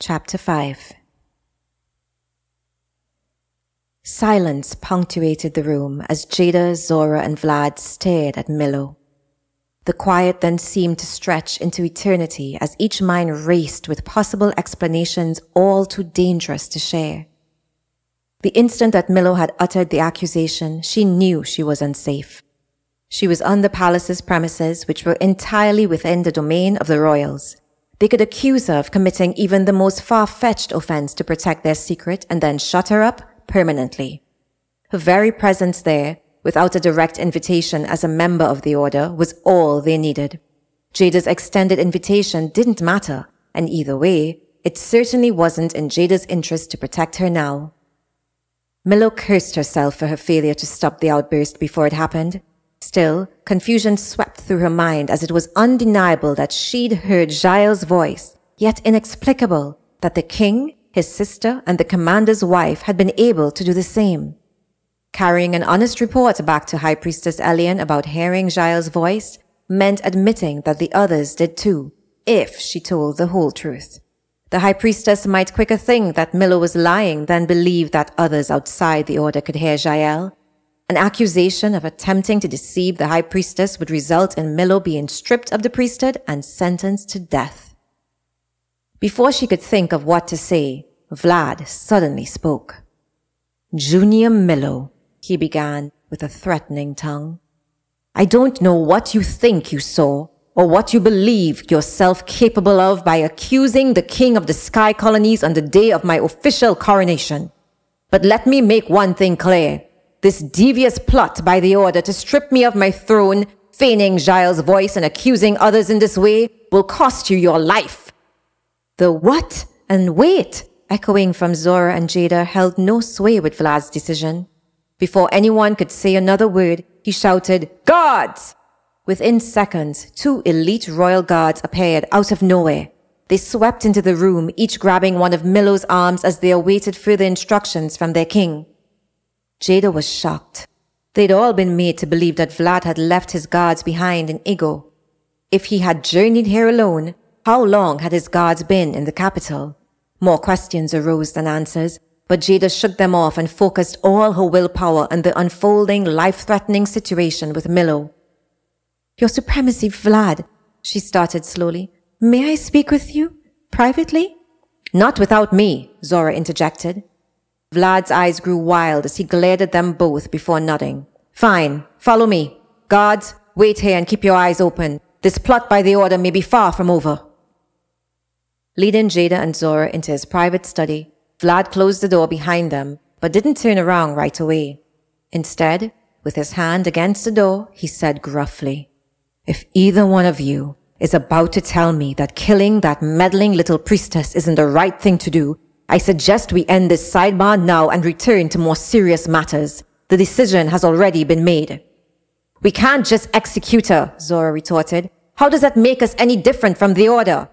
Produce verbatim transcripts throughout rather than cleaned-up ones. Chapter five Silence punctuated the room as Jada, Zora, and Vlad stared at Milo. The quiet then seemed to stretch into eternity as each mind raced with possible explanations all too dangerous to share. The instant that Milo had uttered the accusation, she knew she was unsafe. She was on the palace's premises, which were entirely within the domain of the royals. They could accuse her of committing even the most far-fetched offense to protect their secret and then shut her up permanently. Her very presence there, without a direct invitation as a member of the order, was all they needed. Jada's extended invitation didn't matter, and either way, it certainly wasn't in Jada's interest to protect her now. Milo cursed herself for her failure to stop the outburst before it happened. Still, confusion swept through her mind as it was undeniable that she'd heard Giles' voice, yet inexplicable that the king, his sister, and the commander's wife had been able to do the same. Carrying an honest report back to High Priestess Elian about hearing Giles' voice meant admitting that the others did too, if she told the whole truth. The High Priestess might quicker think that Milo was lying than believe that others outside the order could hear Ja'el. An accusation of attempting to deceive the High Priestess would result in Milo being stripped of the priesthood and sentenced to death. Before she could think of what to say, Vlad suddenly spoke. "Junior Milo," he began with a threatening tongue, "I don't know what you think you saw or what you believe yourself capable of by accusing the king of the Sky Colonies on the day of my official coronation. But let me make one thing clear. This devious plot by the order to strip me of my throne, feigning Giles' voice and accusing others in this way, will cost you your life." The what and wait echoing from Zora and Jada held no sway with Vlad's decision. Before anyone could say another word, he shouted, "Guards!" Within seconds, two elite royal guards appeared out of nowhere. They swept into the room, each grabbing one of Milo's arms as they awaited further instructions from their king. Jada was shocked. They'd all been made to believe that Vlad had left his guards behind in Ego. If he had journeyed here alone, how long had his guards been in the capital? More questions arose than answers, but Jada shook them off and focused all her willpower on the unfolding, life-threatening situation with Milo. "Your Supremacy, Vlad," she started slowly. "May I speak with you? Privately?" "Not without me," Zora interjected. Vlad's eyes grew wild as he glared at them both before nodding. "Fine, follow me. Guards, wait here and keep your eyes open. This plot by the order may be far from over." Leading Jada and Zora into his private study, Vlad closed the door behind them, but didn't turn around right away. Instead, with his hand against the door, he said gruffly, "If either one of you is about to tell me that killing that meddling little priestess isn't the right thing to do, I suggest we end this sidebar now and return to more serious matters. The decision has already been made." "We can't just execute her," Zora retorted. "How does that make us any different from the order?"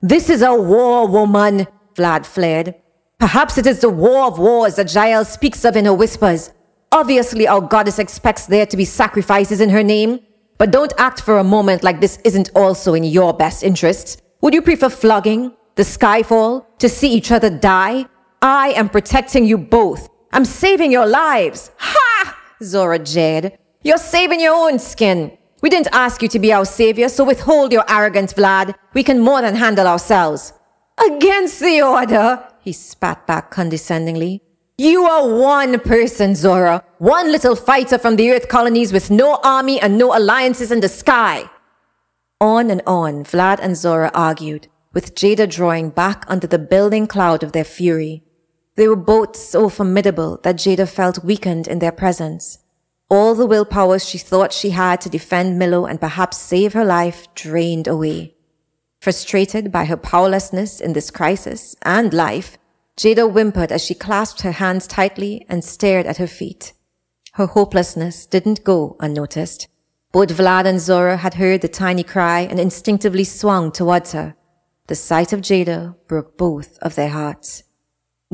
"This is a war, woman," Vlad flared. "Perhaps it is the war of wars that Ja'el speaks of in her whispers. Obviously our goddess expects there to be sacrifices in her name. But don't act for a moment like this isn't also in your best interests. Would you prefer flogging? The skyfall? To see each other die? I am protecting you both. I'm saving your lives." "Ha!" Zora jeered. "You're saving your own skin. We didn't ask you to be our savior, so withhold your arrogance, Vlad. We can more than handle ourselves." "Against the order," he spat back condescendingly. "You are one person, Zora. One little fighter from the Earth colonies with no army and no alliances in the sky." On and on, Vlad and Zora argued, with Jada drawing back under the building cloud of their fury. They were both so formidable that Jada felt weakened in their presence. All the willpower she thought she had to defend Milo and perhaps save her life drained away. Frustrated by her powerlessness in this crisis and life, Jada whimpered as she clasped her hands tightly and stared at her feet. Her hopelessness didn't go unnoticed. Both Vlad and Zora had heard the tiny cry and instinctively swung towards her. The sight of Jada broke both of their hearts.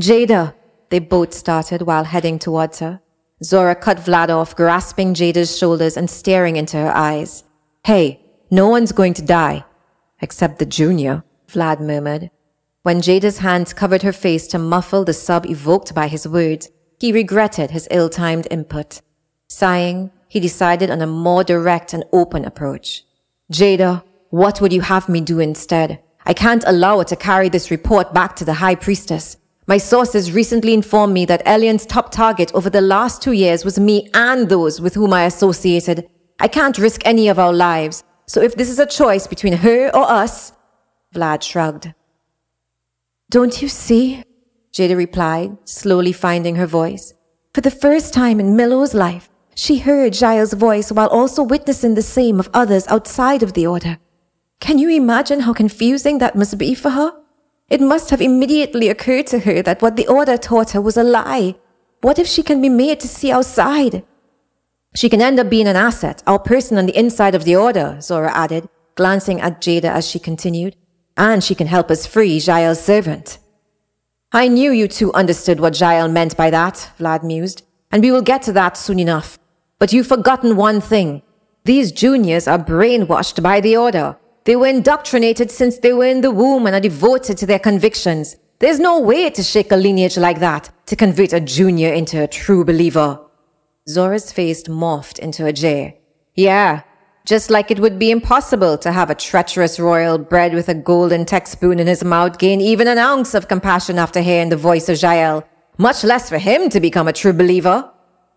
"Jada!" They both started while heading towards her. Zora cut Vlad off, grasping Jada's shoulders and staring into her eyes. "Hey, no one's going to die." "Except the junior," Vlad murmured. When Jada's hands covered her face to muffle the sob evoked by his words, he regretted his ill-timed input. Sighing, he decided on a more direct and open approach. "Jada, what would you have me do instead? I can't allow her to carry this report back to the High Priestess. My sources recently informed me that Elian's top target over the last two years was me and those with whom I associated. I can't risk any of our lives, so if this is a choice between her or us..." Vlad shrugged. "Don't you see?" Jada replied, slowly finding her voice. For the first time in Milo's life, she heard Giles' voice while also witnessing the same of others outside of the Order. Can you imagine how confusing that must be for her? It must have immediately occurred to her that what the Order taught her was a lie. What if she can be made to see outside? "She can end up being an asset, our person on the inside of the Order," Zora added, glancing at Jada as she continued. "And she can help us free Jael's servant." "I knew you two understood what Ja'el meant by that," Vlad mused, "and we will get to that soon enough. But you've forgotten one thing. These juniors are brainwashed by the Order. They were indoctrinated since they were in the womb and are devoted to their convictions. There's no way to shake a lineage like that, to convert a junior into a true believer." Zora's face morphed into a jeer. "Yeah, just like it would be impossible to have a treacherous royal bred with a golden tech spoon in his mouth gain even an ounce of compassion after hearing the voice of Ja'el, much less for him to become a true believer."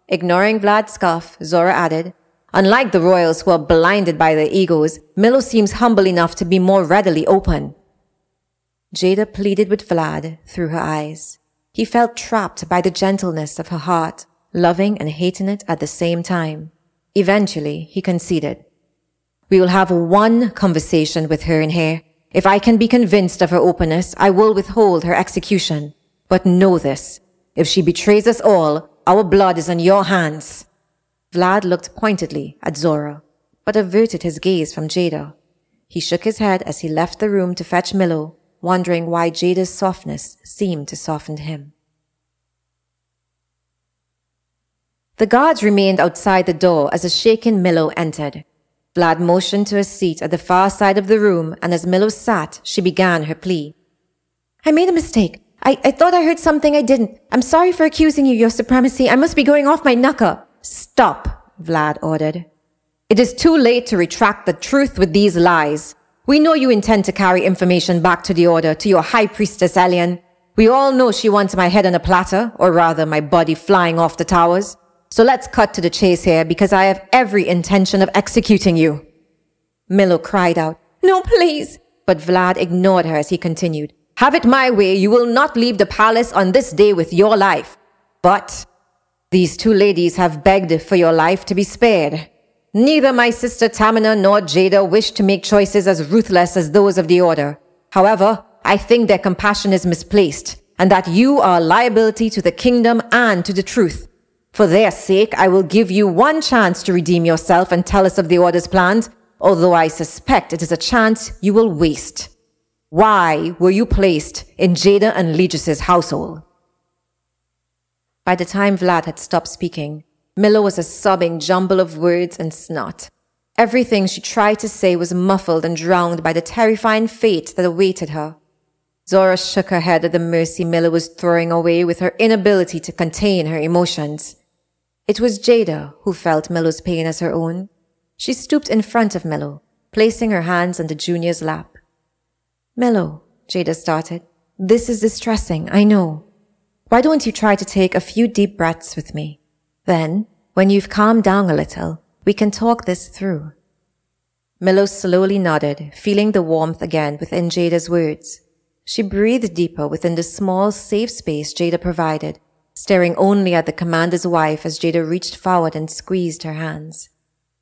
Ignoring Vlad's scoff, Zora added, "Unlike the royals who are blinded by their egos, Milo seems humble enough to be more readily open." Jada pleaded with Vlad through her eyes. He felt trapped by the gentleness of her heart, loving and hating it at the same time. Eventually, he conceded. "We will have one conversation with her in here. If I can be convinced of her openness, I will withhold her execution. But know this, if she betrays us all, our blood is on your hands." Vlad looked pointedly at Zora, but averted his gaze from Jada. He shook his head as he left the room to fetch Milo, wondering why Jada's softness seemed to soften him. The guards remained outside the door as a shaken Milo entered. Vlad motioned to a seat at the far side of the room, and as Milo sat, she began her plea. "I made a mistake. I, I thought I heard something I didn't. I'm sorry for accusing you, Your Supremacy. I must be going off my knucker." "Stop," Vlad ordered. "It is too late to retract the truth with these lies. We know you intend to carry information back to the Order, to your High Priestess Elian. We all know she wants my head on a platter, or rather my body flying off the towers. So let's cut to the chase here, because I have every intention of executing you." Milo cried out, "No, please." But Vlad ignored her as he continued. "Have it my way. You will not leave the palace on this day with your life. But... these two ladies have begged for your life to be spared. Neither my sister Tamina nor Jada wish to make choices as ruthless as those of the Order. However, I think their compassion is misplaced, and that you are a liability to the kingdom and to the truth. For their sake, I will give you one chance to redeem yourself and tell us of the Order's plans, although I suspect it is a chance you will waste. Why were you placed in Jada and Legis's household?" By the time Vlad had stopped speaking, Milo was a sobbing jumble of words and snot. Everything she tried to say was muffled and drowned by the terrifying fate that awaited her. Zora shook her head at the mercy Milo was throwing away with her inability to contain her emotions. It was Jada who felt Milo's pain as her own. She stooped in front of Milo, placing her hands on the junior's lap. "Milo," Jada started, "this is distressing, I know. Why don't you try to take a few deep breaths with me? Then, when you've calmed down a little, we can talk this through." Milo slowly nodded, feeling the warmth again within Jada's words. She breathed deeper within the small, safe space Jada provided, staring only at the commander's wife as Jada reached forward and squeezed her hands.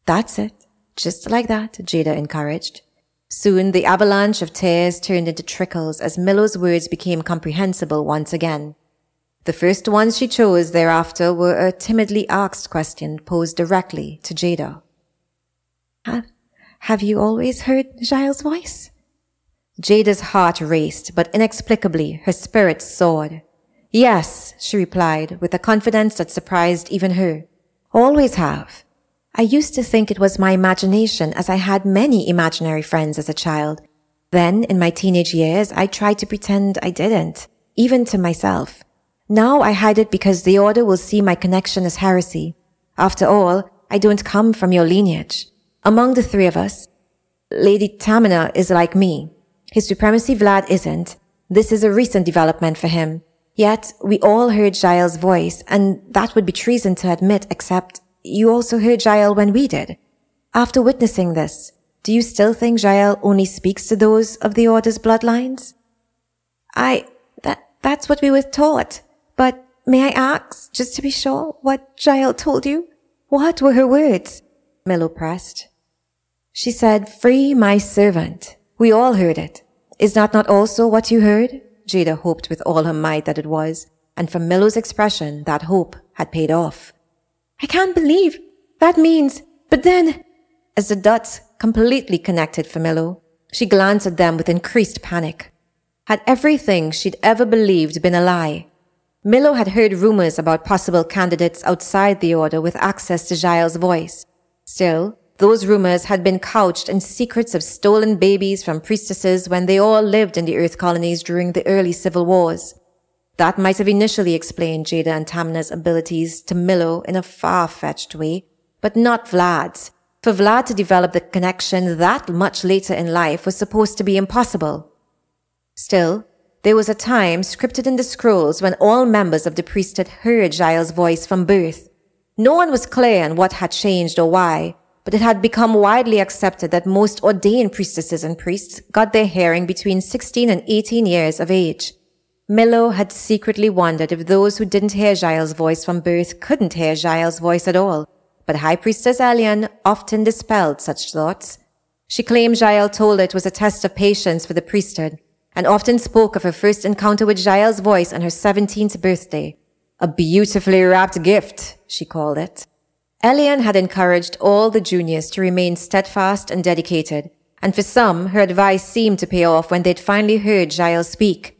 "That's it. Just like that," Jada encouraged. Soon, the avalanche of tears turned into trickles as Milo's words became comprehensible once again. The first ones she chose thereafter were a timidly asked question posed directly to Jada. Have, have you always heard Giles' voice?" Jada's heart raced, but inexplicably her spirit soared. "Yes," she replied, with a confidence that surprised even her. "Always have. I used to think it was my imagination, as I had many imaginary friends as a child. Then, in my teenage years, I tried to pretend I didn't, even to myself. Now I hide it because the Order will see my connection as heresy. After all, I don't come from your lineage. Among the three of us, Lady Tamina is like me. His Supremacy Vlad isn't. This is a recent development for him. Yet, we all heard Giles' voice, and that would be treason to admit, except you also heard Ja'el when we did. After witnessing this, do you still think Ja'el only speaks to those of the Order's bloodlines? I... that that's what we were taught. But may I ask, just to be sure, what Ja'el told you? What were her words? Milo pressed. She said, "Free my servant." We all heard it. Is that not also what you heard? Jada hoped with all her might that it was, and from Milo's expression, that hope had paid off. I can't believe. That means, but then... As the dots completely connected for Milo, she glanced at them with increased panic. Had everything she'd ever believed been a lie? Milo had heard rumors about possible candidates outside the Order with access to Giles' voice. Still, those rumors had been couched in secrets of stolen babies from priestesses when they all lived in the Earth colonies during the early civil wars. That might have initially explained Jada and Tamina's abilities to Milo in a far-fetched way, but not Vlad's. For Vlad to develop the connection that much later in life was supposed to be impossible. Still, there was a time scripted in the scrolls when all members of the priesthood heard Giles' voice from birth. No one was clear on what had changed or why, but it had become widely accepted that most ordained priestesses and priests got their hearing between sixteen and eighteen years of age. Milo had secretly wondered if those who didn't hear Giles' voice from birth couldn't hear Giles' voice at all, but High Priestess Elian often dispelled such thoughts. She claimed Ja'el told her it was a test of patience for the priesthood, and often spoke of her first encounter with Ja'el's voice on her seventeenth birthday. A beautifully wrapped gift, she called it. Elian had encouraged all the juniors to remain steadfast and dedicated, and for some, her advice seemed to pay off when they'd finally heard Ja'el speak.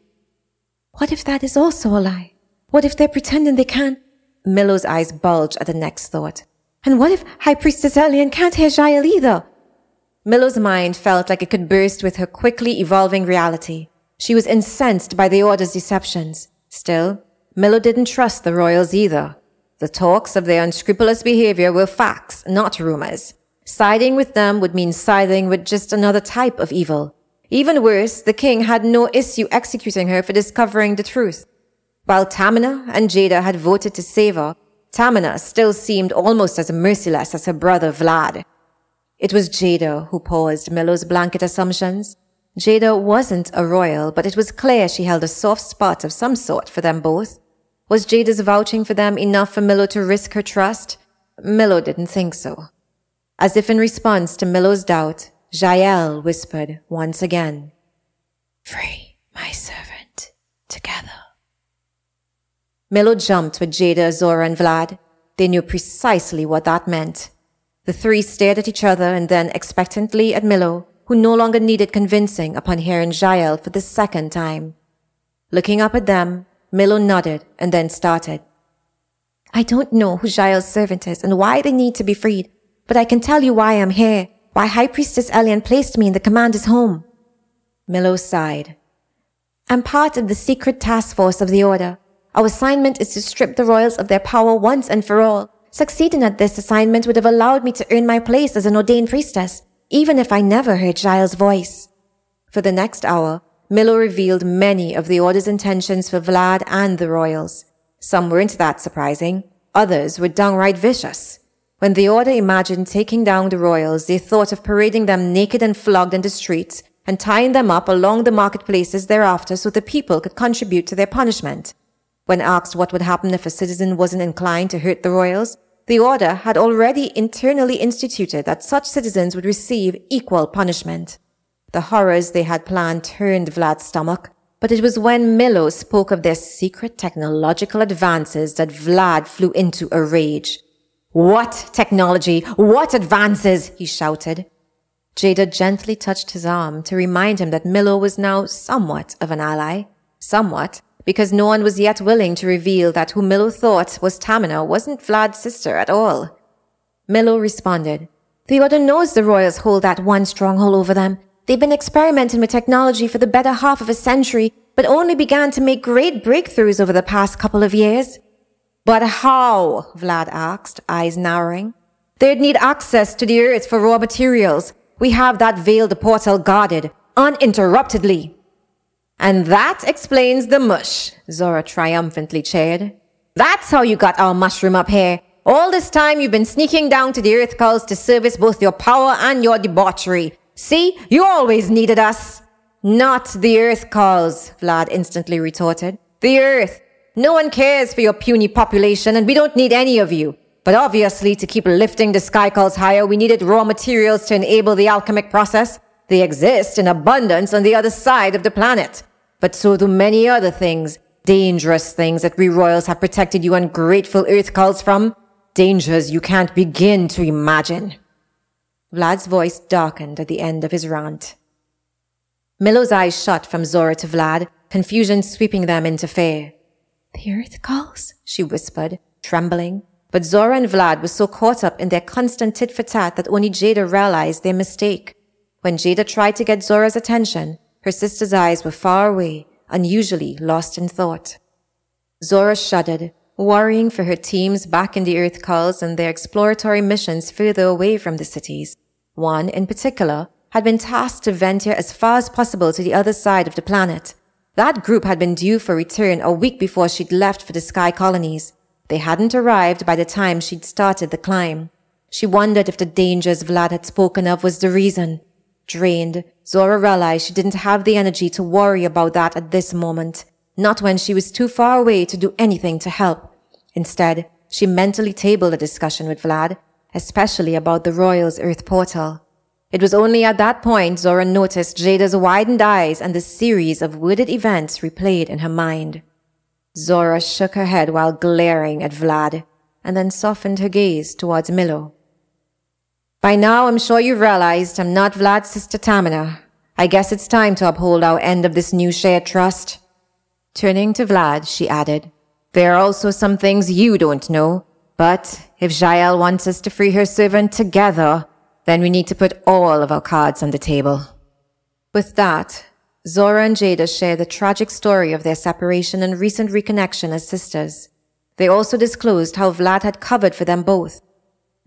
What if that is also a lie? What if they're pretending they can? Milo's eyes bulged at the next thought. And what if High Priestess Elian can't hear Ja'el either? Milo's mind felt like it could burst with her quickly evolving reality. She was incensed by the Order's deceptions. Still, Milo didn't trust the royals either. The talks of their unscrupulous behavior were facts, not rumors. Siding with them would mean siding with just another type of evil. Even worse, the king had no issue executing her for discovering the truth. While Tamina and Jada had voted to save her, Tamina still seemed almost as merciless as her brother Vlad. It was Jada who paused Milo's blanket assumptions. Jada wasn't a royal, but it was clear she held a soft spot of some sort for them both. Was Jada's vouching for them enough for Milo to risk her trust? Milo didn't think so. As if in response to Milo's doubt, Ja'el whispered once again, "Free my servant together." Milo jumped with Jada, Zora, and Vlad. They knew precisely what that meant. The three stared at each other and then expectantly at Milo, who no longer needed convincing upon hearing Ja'el for the second time. Looking up at them, Milo nodded and then started. "I don't know who Ja'el's servant is and why they need to be freed, but I can tell you why I'm here, why High Priestess Elian placed me in the Commander's home." Milo sighed. "I'm part of the secret task force of the Order. Our assignment is to strip the royals of their power once and for all. Succeeding at this assignment would have allowed me to earn my place as an ordained priestess, even if I never heard Giles' voice." For the next hour, Milo revealed many of the Order's intentions for Vlad and the royals. Some weren't that surprising. Others were downright vicious. When the Order imagined taking down the royals, they thought of parading them naked and flogged in the streets and tying them up along the marketplaces thereafter so the people could contribute to their punishment. When asked what would happen if a citizen wasn't inclined to hurt the royals, the Order had already internally instituted that such citizens would receive equal punishment. The horrors they had planned turned Vlad's stomach, but it was when Milo spoke of their secret technological advances that Vlad flew into a rage. "What technology? What advances?" he shouted. Jada gently touched his arm to remind him that Milo was now somewhat of an ally. Somewhat. Because no one was yet willing to reveal that who Milo thought was Tamina wasn't Vlad's sister at all. Milo responded, "The Order knows the royals hold that one stronghold over them. They've been experimenting with technology for the better half of a century, but only began to make great breakthroughs over the past couple of years. But how? Vlad asked, eyes narrowing. They'd need access to the earth for raw materials. We have that veiled portal guarded, uninterruptedly. And that explains the mush, Zora triumphantly cheered. That's how you got our mushroom up here. All this time you've been sneaking down to the earth cults to service both your power and your debauchery. See, you always needed us. Not the earth cults, Vlad instantly retorted. The earth. No one cares for your puny population and we don't need any of you. But obviously, to keep lifting the sky cults higher, we needed raw materials to enable the alchemic process. They exist in abundance on the other side of the planet. But so do many other things, dangerous things that we royals have protected you ungrateful earth cults from. Dangers you can't begin to imagine. Vlad's voice darkened at the end of his rant. Milo's eyes shot from Zora to Vlad, confusion sweeping them into fear. The earth cults? She whispered, trembling. But Zora and Vlad were so caught up in their constant tit-for-tat that only Jada realized their mistake. When Jada tried to get Zora's attention, her sister's eyes were far away, unusually lost in thought. Zora shuddered, worrying for her teams back in the Earth cults and their exploratory missions further away from the cities. One, in particular, had been tasked to venture as far as possible to the other side of the planet. That group had been due for return a week before she'd left for the Sky Colonies. They hadn't arrived by the time she'd started the climb. She wondered if the dangers Vlad had spoken of was the reason. Drained, Zora realized she didn't have the energy to worry about that at this moment, not when she was too far away to do anything to help. Instead, she mentally tabled a discussion with Vlad, especially about the Royals' Earth portal. It was only at that point Zora noticed Jada's widened eyes and the series of wooded events replayed in her mind. Zora shook her head while glaring at Vlad, and then softened her gaze towards Milo. By now, I'm sure you've realized I'm not Vlad's sister Tamina. I guess it's time to uphold our end of this new shared trust. Turning to Vlad, she added, There are also some things you don't know, but if Ja'el wants us to free her servant together, then we need to put all of our cards on the table. With that, Zora and Jada share the tragic story of their separation and recent reconnection as sisters. They also disclosed how Vlad had covered for them both.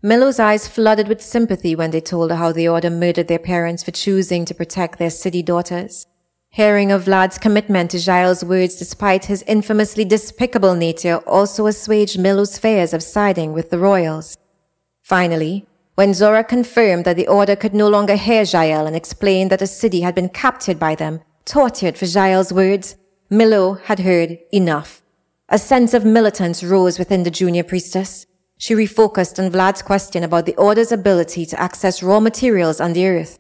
Milo's eyes flooded with sympathy when they told her how the Order murdered their parents for choosing to protect their city daughters. Hearing of Vlad's commitment to Giles' words despite his infamously despicable nature also assuaged Milo's fears of siding with the royals. Finally, when Zora confirmed that the Order could no longer hear Ja'el and explained that a city had been captured by them, tortured for Jael's words, Milo had heard enough. A sense of militance rose within the junior priestess. She refocused on Vlad's question about the Order's ability to access raw materials on the earth.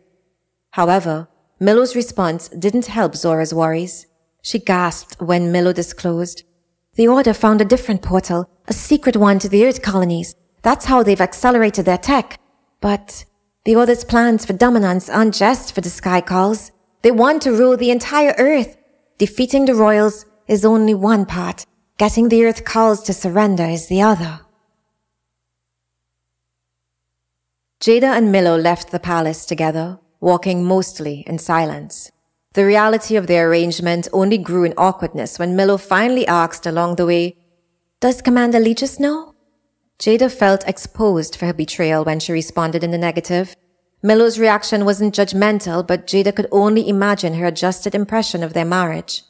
However, Milo's response didn't help Zora's worries. She gasped when Milo disclosed, The Order found a different portal, a secret one to the earth colonies. That's how they've accelerated their tech. But the Order's plans for dominance aren't just for the Sky Calls. They want to rule the entire Earth. Defeating the Royals is only one part. Getting the Earth Calls to surrender is the other. Jada and Milo left the palace together, walking mostly in silence. The reality of their arrangement only grew in awkwardness when Milo finally asked along the way, Does Commander Legis know? Jada felt exposed for her betrayal when she responded in the negative. Milo's reaction wasn't judgmental, but Jada could only imagine her adjusted impression of their marriage.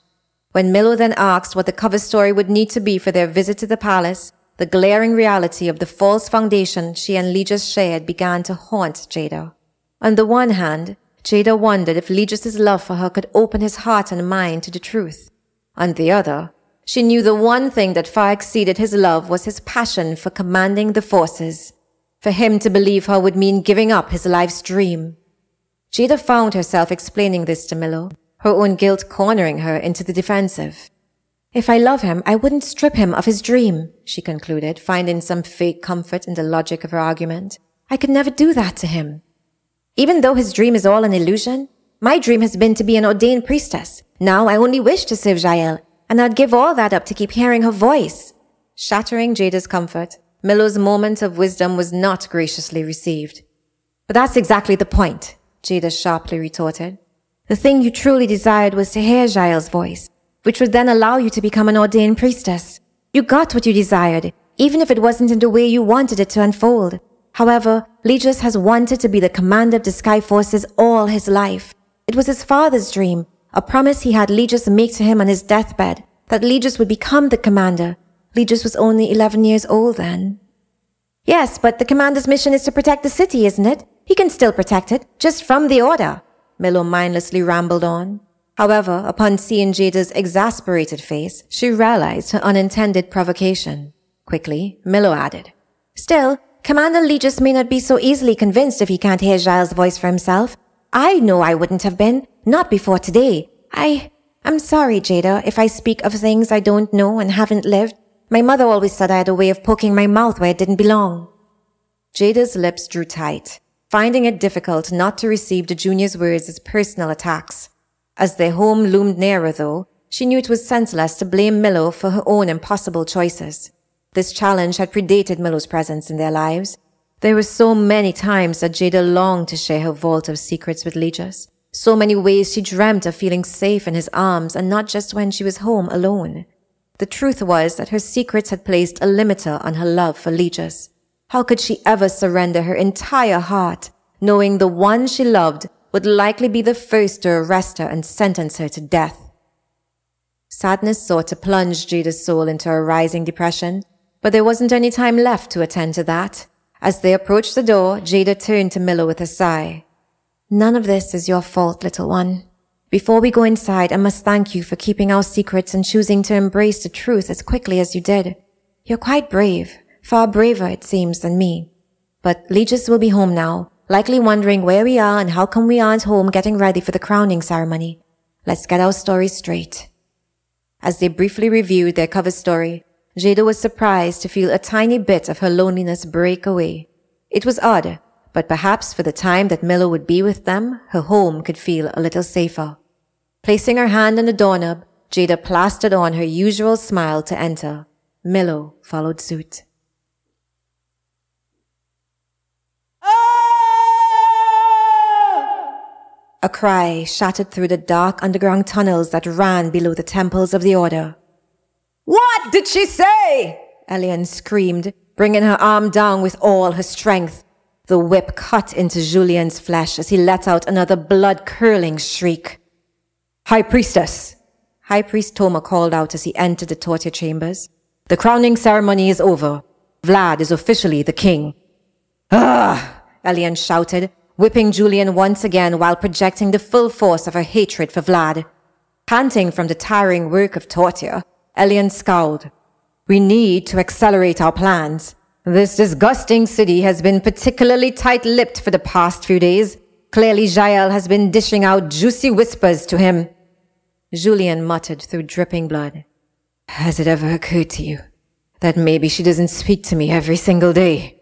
When Milo then asked what the cover story would need to be for their visit to the palace, the glaring reality of the false foundation she and Legis shared began to haunt Jada. On the one hand, Jada wondered if Legis's love for her could open his heart and mind to the truth. On the other, she knew the one thing that far exceeded his love was his passion for commanding the forces. For him to believe her would mean giving up his life's dream. Jada found herself explaining this to Milo, her own guilt cornering her into the defensive. If I love him, I wouldn't strip him of his dream, she concluded, finding some fake comfort in the logic of her argument. I could never do that to him. Even though his dream is all an illusion, my dream has been to be an ordained priestess. Now I only wish to serve Ja'el. And I'd give all that up to keep hearing her voice. Shattering Jada's comfort, Milo's moment of wisdom was not graciously received. But that's exactly the point, Jada sharply retorted. The thing you truly desired was to hear Giles' voice, which would then allow you to become an ordained priestess. You got what you desired, even if it wasn't in the way you wanted it to unfold. However, Legis has wanted to be the commander of the Sky Forces all his life. It was his father's dream, a promise he had Legis make to him on his deathbed, that Legis would become the commander. Legis was only eleven years old then. Yes, but the commander's mission is to protect the city, isn't it? He can still protect it, just from the order, Milo mindlessly rambled on. However, upon seeing Jada's exasperated face, she realized her unintended provocation. Quickly, Milo added, "Still, Commander Legis may not be so easily convinced if he can't hear Giles' voice for himself. I know I wouldn't have been, not before today. I... I'm sorry, Jada, if I speak of things I don't know and haven't lived. My mother always said I had a way of poking my mouth where it didn't belong." Jada's lips drew tight, finding it difficult not to receive the junior's words as personal attacks. As their home loomed nearer, though, she knew it was senseless to blame Milo for her own impossible choices. This challenge had predated Milo's presence in their lives. There were so many times that Jada longed to share her vault of secrets with Legis. So many ways she dreamt of feeling safe in his arms, and not just when she was home alone. The truth was that her secrets had placed a limiter on her love for Legis. How could she ever surrender her entire heart, knowing the one she loved would likely be the first to arrest her and sentence her to death? Sadness sought to plunge Jada's soul into a rising depression, but there wasn't any time left to attend to that. As they approached the door, Jada turned to Milo with a sigh. "None of this is your fault, little one. Before we go inside, I must thank you for keeping our secrets and choosing to embrace the truth as quickly as you did. You're quite brave, far braver, it seems, than me. But Legis will be home now, likely wondering where we are and how come we aren't home getting ready for the crowning ceremony. Let's get our story straight." As they briefly reviewed their cover story, Jada was surprised to feel a tiny bit of her loneliness break away. It was odd, but perhaps for the time that Milo would be with them, her home could feel a little safer. Placing her hand on the doorknob, Jada plastered on her usual smile to enter. Milo followed suit. Ah! A cry shattered through the dark underground tunnels that ran below the temples of the Order. "What did she say?" Elian screamed, bringing her arm down with all her strength. The whip cut into Julian's flesh as he let out another blood-curdling shriek. "High Priestess!" High Priest Toma called out as he entered the torture chambers. "The crowning ceremony is over. Vlad is officially the king." "Ah!" Elian shouted, whipping Julian once again while projecting the full force of her hatred for Vlad. Panting from the tiring work of torture, Elian scowled. "We need to accelerate our plans. This disgusting city has been particularly tight-lipped for the past few days. Clearly Ja'el has been dishing out juicy whispers to him." Julian muttered through dripping blood, "Has it ever occurred to you that maybe she doesn't speak to me every single day?"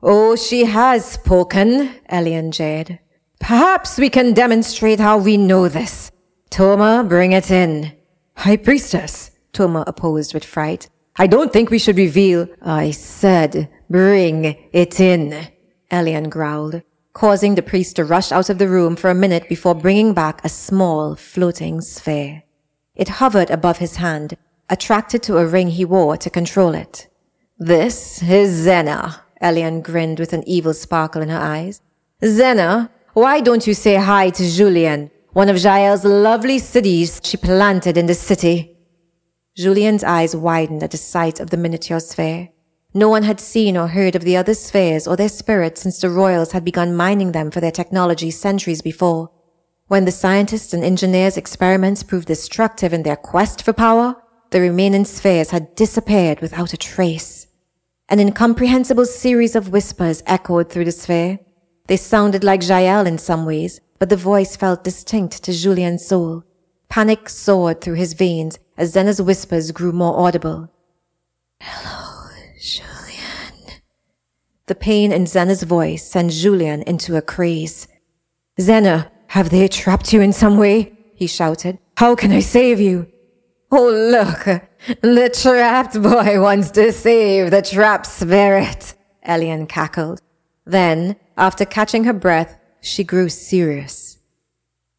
"Oh, she has spoken," Elian jeered. "Perhaps we can demonstrate how we know this. Toma, bring it in." "High Priestess," Toma opposed with fright, "I don't think we should reveal—" "I said, bring it in," Elian growled, causing the priest to rush out of the room for a minute before bringing back a small, floating sphere. It hovered above his hand, attracted to a ring he wore to control it. "This is Zena," Elian grinned with an evil sparkle in her eyes. "Zena, why don't you say hi to Julian, one of Jael's lovely cities she planted in the city?" Julian's eyes widened at the sight of the miniature sphere. No one had seen or heard of the other spheres or their spirits since the royals had begun mining them for their technology centuries before. When the scientists and engineers' experiments proved destructive in their quest for power, the remaining spheres had disappeared without a trace. An incomprehensible series of whispers echoed through the sphere. They sounded like Ja'el in some ways, but the voice felt distinct to Julian's soul. Panic soared through his veins as Zena's whispers grew more audible. "Hello, Julian." The pain in Zena's voice sent Julian into a craze. "Zena, have they trapped you in some way?" he shouted. "How can I save you?" "Oh, look, the trapped boy wants to save the trapped spirit," Elian cackled. Then, after catching her breath, she grew serious.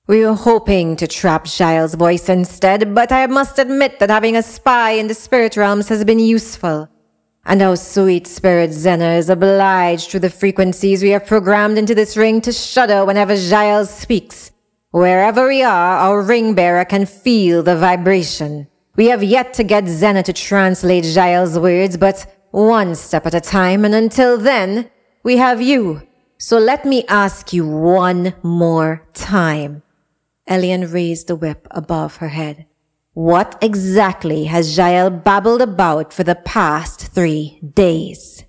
We were hoping to trap Giles' voice instead, but I must admit that having a spy in the spirit realms has been useful. And our sweet spirit Zena is obliged to the frequencies we have programmed into this ring to shudder whenever Giles speaks. Wherever we are, our ring bearer can feel the vibration. We have yet to get Zena to translate Giles' words, but one step at a time, and until then, we have you. So let me ask you one more time. Elian raised the whip above her head. What exactly has Ja'el babbled about for the past three days?